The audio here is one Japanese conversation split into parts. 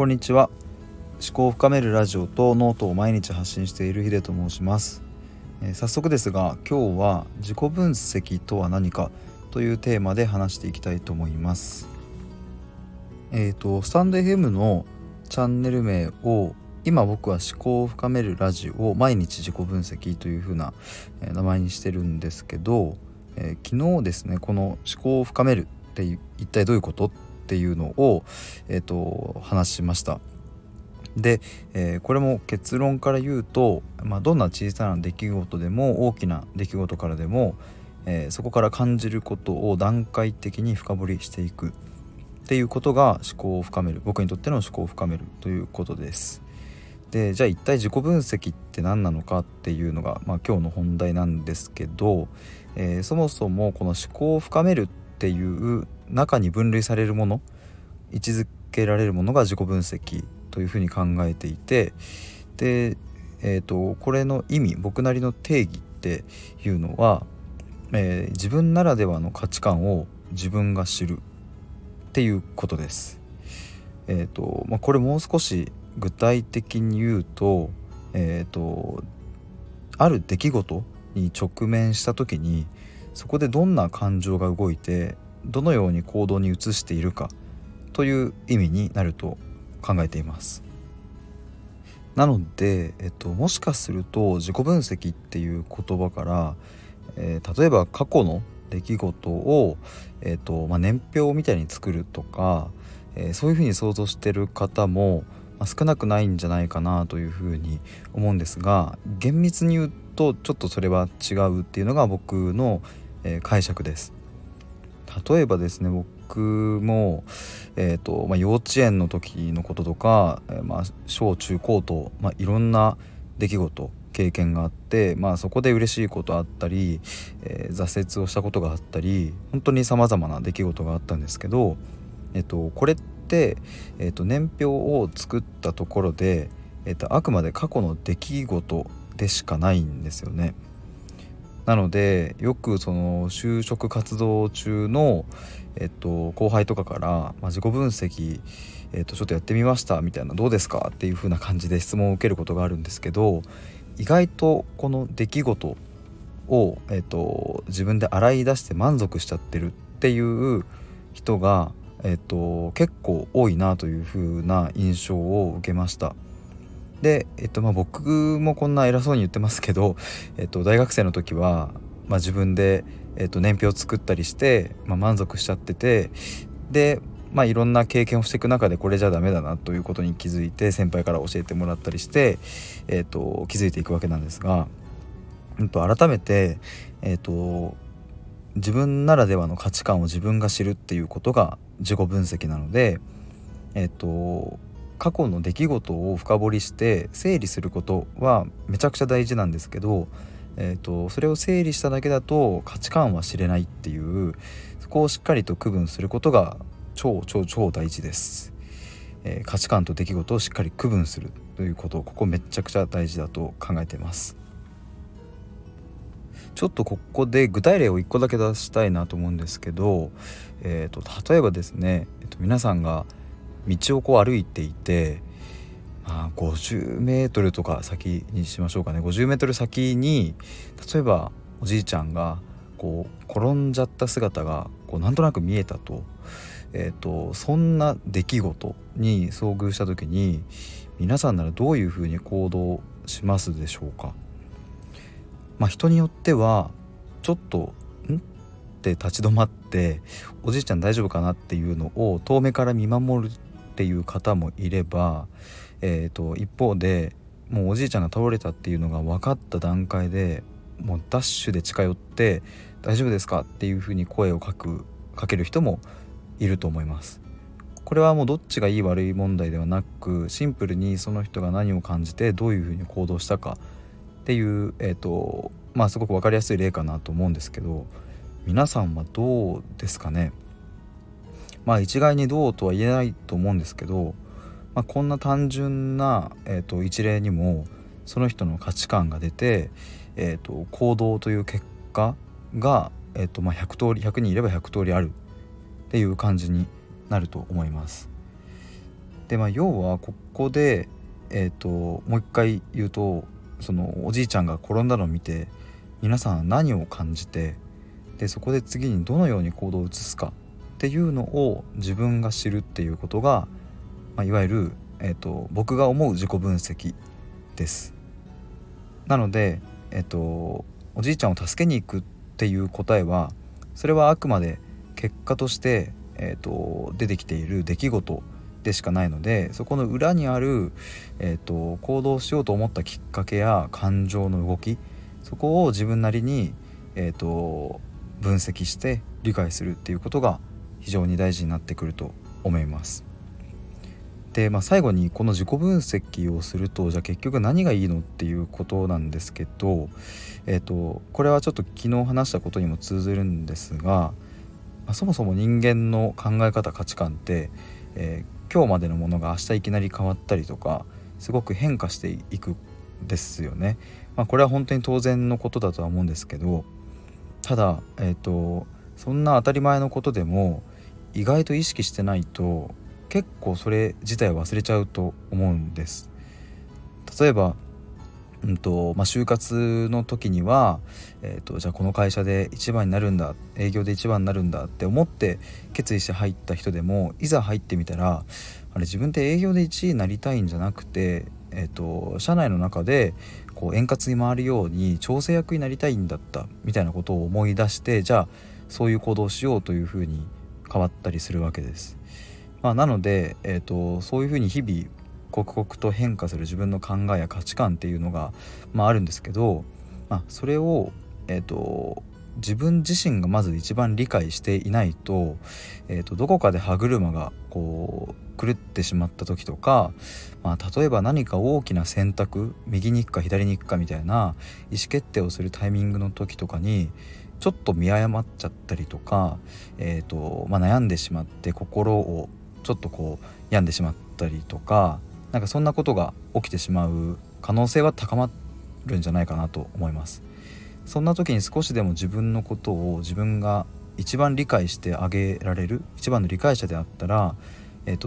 こんにちは。思考を深めるラジオとノートを毎日発信しているヒデと申します。早速ですが、今日は自己分析とは何かというテーマで話していきたいと思います。スタンドFMのチャンネル名を、今僕は思考を深めるラジオを毎日自己分析という風な名前にしてるんですけど、昨日ですね、この思考を深めるって一体どういうことっていうのを、話しました。で、これも結論から言うと、どんな小さな出来事でも大きな出来事からでも、そこから感じることを段階的に深掘りしていくっていうことが思考を深める、僕にとっての思考を深めるということです。で、じゃあ一体自己分析って何なのかっていうのが、今日の本題なんですけど、そもそもこの思考を深めるっていう中に分類されるもの、位置づけられるものが自己分析というふうに考えていて、で、これの意味、僕なりの定義っていうのは、自分ならではの価値観を自分が知るっていうことです。これもう少し具体的に言うと、ある出来事に直面した時に、そこでどんな感情が動いてどのように行動に移しているかという意味になると考えています。なので、もしかすると自己分析っていう言葉から、例えば過去の出来事を、年表みたいに作るとか、そういうふうに想像してる方も、少なくないんじゃないかなというふうに思うんですが、厳密に言うとちょっとそれは違うっていうのが僕の、解釈です。例えばですね、僕も、幼稚園の時のこととか、小中高と、いろんな出来事経験があって、そこで嬉しいことあったり、挫折をしたことがあったり、本当に様々な出来事があったんですけど、これって、年表を作ったところで、あくまで過去の出来事でしかないんですよね。なのでよくその就職活動中の、後輩とかから、自己分析、ちょっとやってみましたみたいな、どうですかっていう風な感じで質問を受けることがあるんですけど、意外とこの出来事を、自分で洗い出して満足しちゃってるっていう人が、結構多いなという風な印象を受けました。で、僕もこんな偉そうに言ってますけど、大学生の時は、自分で、年表を作ったりして、満足しちゃってて、で、いろんな経験をしていく中で、これじゃダメだなということに気づいて、先輩から教えてもらったりして、気づいていくわけなんですが、改めて、自分ならではの価値観を自分が知るっていうことが自己分析なので、過去の出来事を深掘りして整理することはめちゃくちゃ大事なんですけど、それを整理しただけだと価値観は知れないっていう、そこをしっかりと区分することが超大事です。価値観と出来事をしっかり区分するということ、ここめちゃくちゃ大事だと考えています。ちょっとここで具体例を1個だけ出したいなと思うんですけど、例えばですね、皆さんが道をこう歩いていて、50メートルとか先にしましょうかね、50メートル先に例えばおじいちゃんがこう転んじゃった姿がこうなんとなく見えたと、そんな出来事に遭遇した時に、皆さんならどういうふうに行動しますでしょうか。人によってはちょっとって立ち止まって、おじいちゃん大丈夫かなっていうのを遠目から見守るっていう方もいれば、一方でもうおじいちゃんが倒れたっていうのが分かった段階で、もうダッシュで近寄って大丈夫ですかっていうふうに声をかける人もいると思います。これはもうどっちがいい悪い問題ではなく、シンプルにその人が何を感じてどういうふうに行動したかっていう、すごく分かりやすい例かなと思うんですけど、皆さんはどうですかね。一概にどうとは言えないと思うんですけど、こんな単純な、一例にもその人の価値観が出て、行動という結果が、100人いれば100通りあるっていう感じになると思います。で、要はここで、もう一回言うと、そのおじいちゃんが転んだのを見て皆さんは何を感じて、でそこで次にどのように行動を移すかっていうのを自分が知るっていうことが、いわゆる、僕が思う自己分析です。なので、おじいちゃんを助けに行くっていう答えは、それはあくまで結果として、出てきている出来事でしかないので、そこの裏にある、行動しようと思ったきっかけや感情の動き、そこを自分なりに、分析して理解するっていうことが非常に大事になってくると思います。で、最後にこの自己分析をすると、じゃあ結局何がいいのっていうことなんですけど、これはちょっと昨日話したことにも通ずるんですが、そもそも人間の考え方、価値観って、今日までのものが明日いきなり変わったりとか、すごく変化していくですよね。これは本当に当然のことだとは思うんですけど、ただ、そんな当たり前のことでも意外と意識してないと結構それ自体忘れちゃうと思うんです。例えば、就活の時には、じゃあこの会社で一番になるんだ、営業で一番になるんだって思って決意して入った人でも、いざ入ってみたら、あれ自分って営業で1位になりたいんじゃなくて、社内の中でこう円滑に回るように調整役になりたいんだったみたいなことを思い出して、じゃあそういう行動をしようというふうに変わったりするわけです。なので、そういうふうに日々刻々と変化する自分の考えや価値観っていうのが、あるんですけど、それを、自分自身がまず一番理解していないと、どこかで歯車がこう狂ってしまった時とか、例えば何か大きな選択、右に行くか左に行くかみたいな意思決定をするタイミングの時とかにちょっと見誤っちゃったりとか、悩んでしまって、心をちょっとこう病んでしまったりとか、なんかそんなことが起きてしまう可能性は高まるんじゃないかなと思います。そんな時に少しでも自分のことを自分が一番理解してあげられる一番の理解者であったら、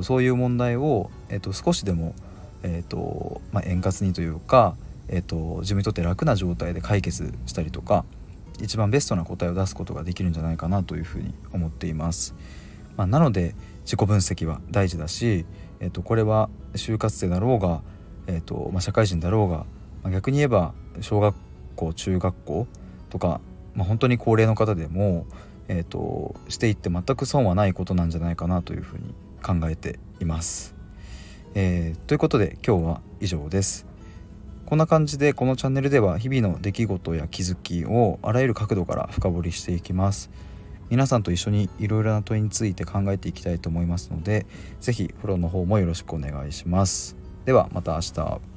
そういう問題を、少しでも、円滑にというか、自分にとって楽な状態で解決したりとか、一番ベストな答えを出すことができるんじゃないかなというふうに思っています。なので自己分析は大事だし、これは就活生だろうが、社会人だろうが、逆に言えば小学校、中学校とか、本当に高齢の方でも、していって全く損はないことなんじゃないかなというふうに考えています。ということで今日は以上です。こんな感じでこのチャンネルでは日々の出来事や気づきをあらゆる角度から深掘りしていきます。皆さんと一緒にいろいろな問いについて考えていきたいと思いますので、ぜひフォローの方もよろしくお願いします。ではまた明日。